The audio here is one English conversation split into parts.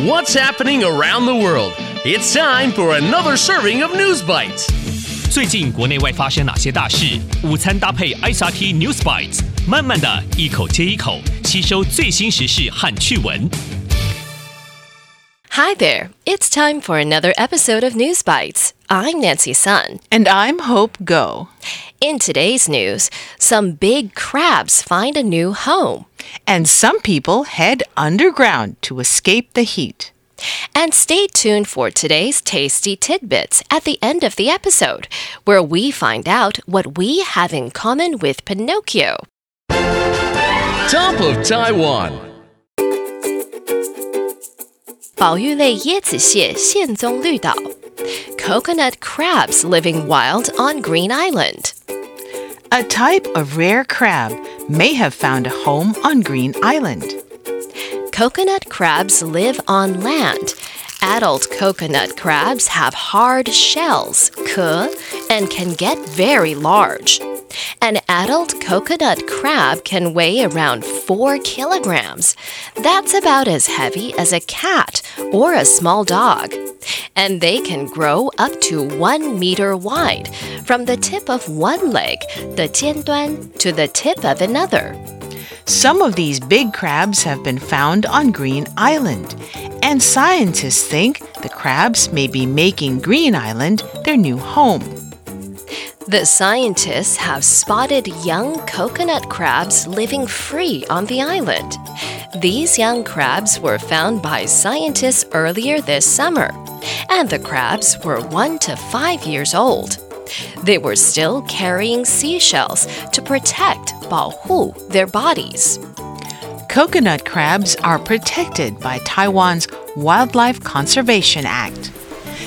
What's happening around the world? It's time for another serving of News Bites. 最近国内外发生哪些大事？午餐搭配 ICRT News Bites， 慢慢的一口接一口吸收最新时事和趣闻。Hi there, it's time for another episode of News Bites. I'm Nancy Sun. And I'm Hope Ngo. In today's news, some big crabs find a new home. And some people head underground to escape the heat. And stay tuned for today's Tasty Tidbits at the end of the episode, where we find out what we have in common with Pinocchio. Top of Taiwan.保育类椰子蟹现踪绿岛 Coconut crabs living wild on Green Island. A type of rare crab may have found a home on Green Island. Coconut crabs live on land. Adult coconut crabs have hard shells, 壳, and can get very large. An adult coconut crab can weigh around 4 kilograms. That's about as heavy as a cat or a small dog. And they can grow up to 1 meter wide, from the tip of one leg, the 尖端, to the tip of another. Some of these big crabs have been found on Green Island, and scientists think the crabs may be making Green Island their new home.The scientists have spotted young coconut crabs living free on the island. These young crabs were found by scientists earlier this summer, and the crabs were 1 to 5 years old. They were still carrying seashells to protect 保护 their bodies. Coconut crabs are protected by Taiwan's Wildlife Conservation Act.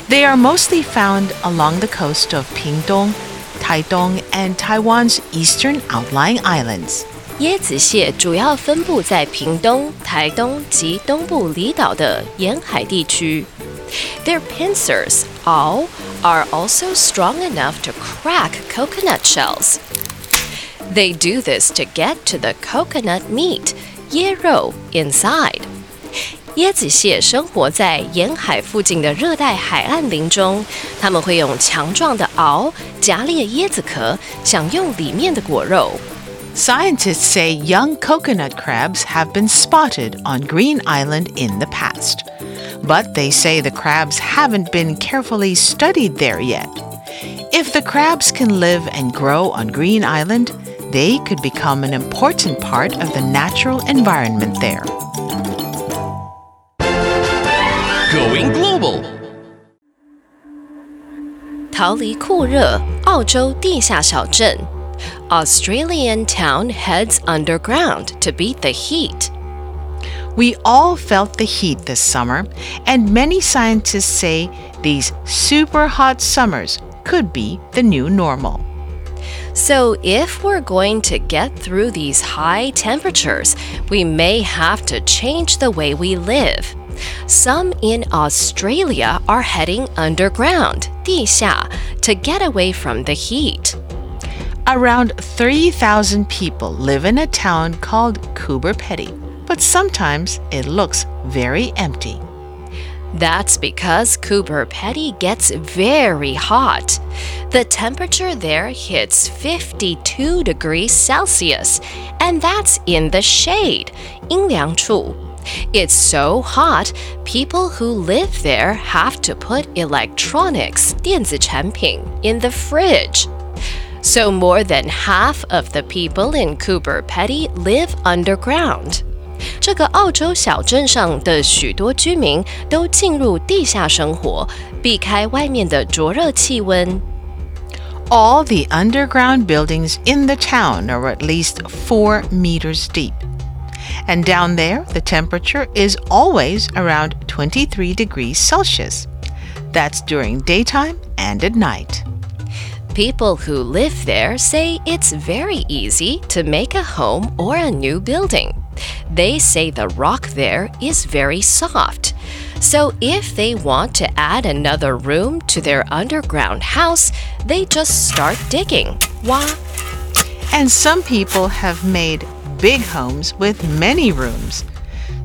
They are mostly found along the coast of Pingtung,Taitung and Taiwan's eastern outlying islands. 椰子蟹主要分布在屏东、台东及东部离岛的沿海地区。Their pincers, 螯, are also strong enough to crack coconut shells. They do this to get to the coconut meat, 椰肉 inside. 椰子蟹生活在沿海附近的热带海岸林中，它们会用强壮的螯夹裂椰子壳，享用里面的果肉。Scientists say young coconut crabs have been spotted on Green Island in the past, but they say the crabs haven't been carefully studied there yet. If the crabs can live and grow on Green Island, they could become an important part of the natural environment there.Going global. 逃离酷热，澳洲地下小镇 Australian town heads underground to beat the heat. We all felt the heat this summer, and many scientists say these super hot summers could be the new normal. So if we're going to get through these high temperatures, we may have to change the way we live.Some in Australia are heading underground, 地下, to get away from the heat. Around 3,000 people live in a town called Coober Pedy, but sometimes it looks very empty. That's because Coober Pedy gets very hot. The temperature there hits 52 degrees Celsius, and that's in the shade, 阴凉处It's so hot, people who live there have to put electronics, 电子产品, in the fridge. So more than half of the people in Coober Pedy live underground. 这个澳洲小镇上的许多居民都进入地下生活，避开外面的灼热气温。All the underground buildings in the town are at least 4 meters deep.And down there, the temperature is always around 23 degrees Celsius. That's during daytime and at night. People who live there say it's very easy to make a home or a new building. They say the rock there is very soft. So if they want to add another room to their underground house, they just start digging. Wah! And some people have made big homes with many rooms.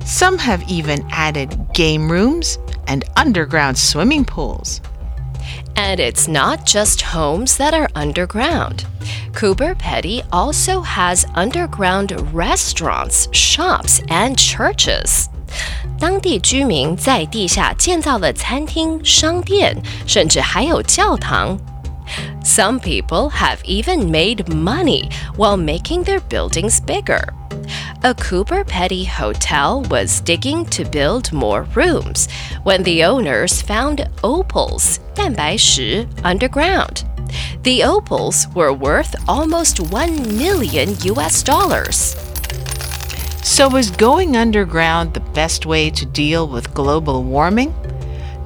Some have even added game rooms and underground swimming pools. And it's not just homes that are underground. Coober Pedy also has underground restaurants, shops, and churches. 当地居民在地下建造了餐厅、商店，甚至还有教堂。 Some people have even made money while making their buildings bigger. A Coober Pedy hotel was digging to build more rooms when the owners found opals, 蛋白石, underground. The opals were worth almost $1 million. So is going underground the best way to deal with global warming?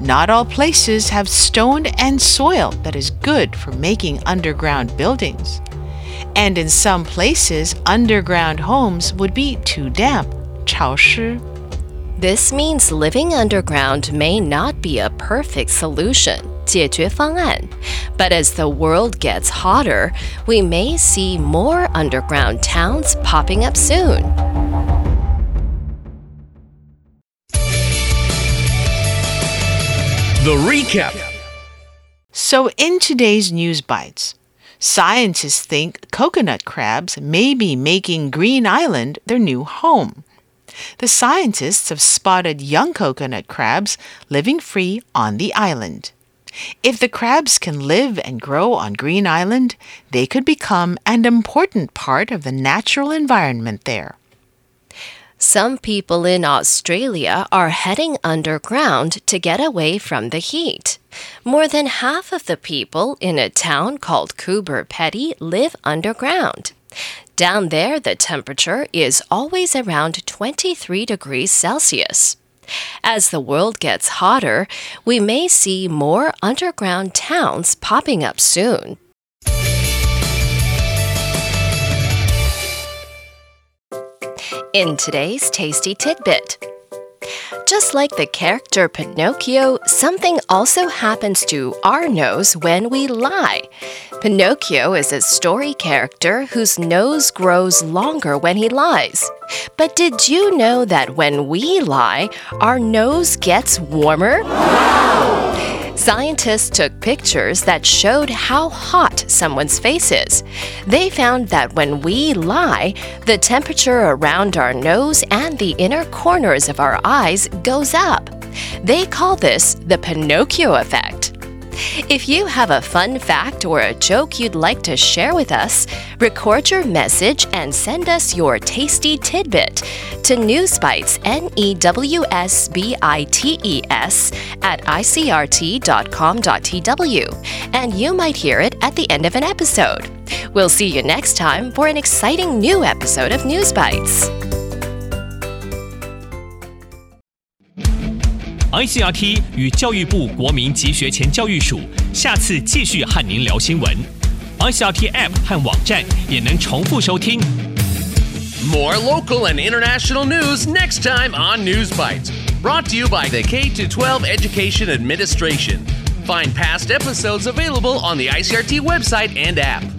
Not all places have stone and soil that is good for making underground buildings. And in some places, underground homes would be too damp, 潮湿. This means living underground may not be a perfect solution, 解决方案. But as the world gets hotter, we may see more underground towns popping up soon. The recap. So in today's News Bites, scientists think coconut crabs may be making Green Island their new home. The scientists have spotted young coconut crabs living free on the island. If the crabs can live and grow on Green Island, they could become an important part of the natural environment there. Some people in Australia are heading underground to get away from the heat. More than half of the people in a town called Coober Pedy live underground. Down there, the temperature is always around 23 degrees Celsius. As the world gets hotter, we may see more underground towns popping up soon. In today's Tasty Tidbit, just like the character Pinocchio, something also happens to our nose when we lie. Pinocchio is a story character whose nose grows longer when he lies. But did you know that when we lie, our nose gets warmer? Wow! Scientists took pictures that showed how hot someone's face is. They found that when we lie, the temperature around our nose and the inner corners of our eyes goes up. They call this the Pinocchio effect. If you have a fun fact or a joke you'd like to share with us, record your message and send us your tasty tidbit to newsbites, newsbites @icrt.com.tw, and you might hear it at the end of an episode. We'll see you next time for an exciting new episode of News Bites. ICRT 与教育部国民及学前教育署下次继续和您聊新闻。ICRT App 和网站也能重复收听。More local and international news next time on News Bites. Brought to you by the K-12 Education Administration. Find past episodes available on the ICRT website and app.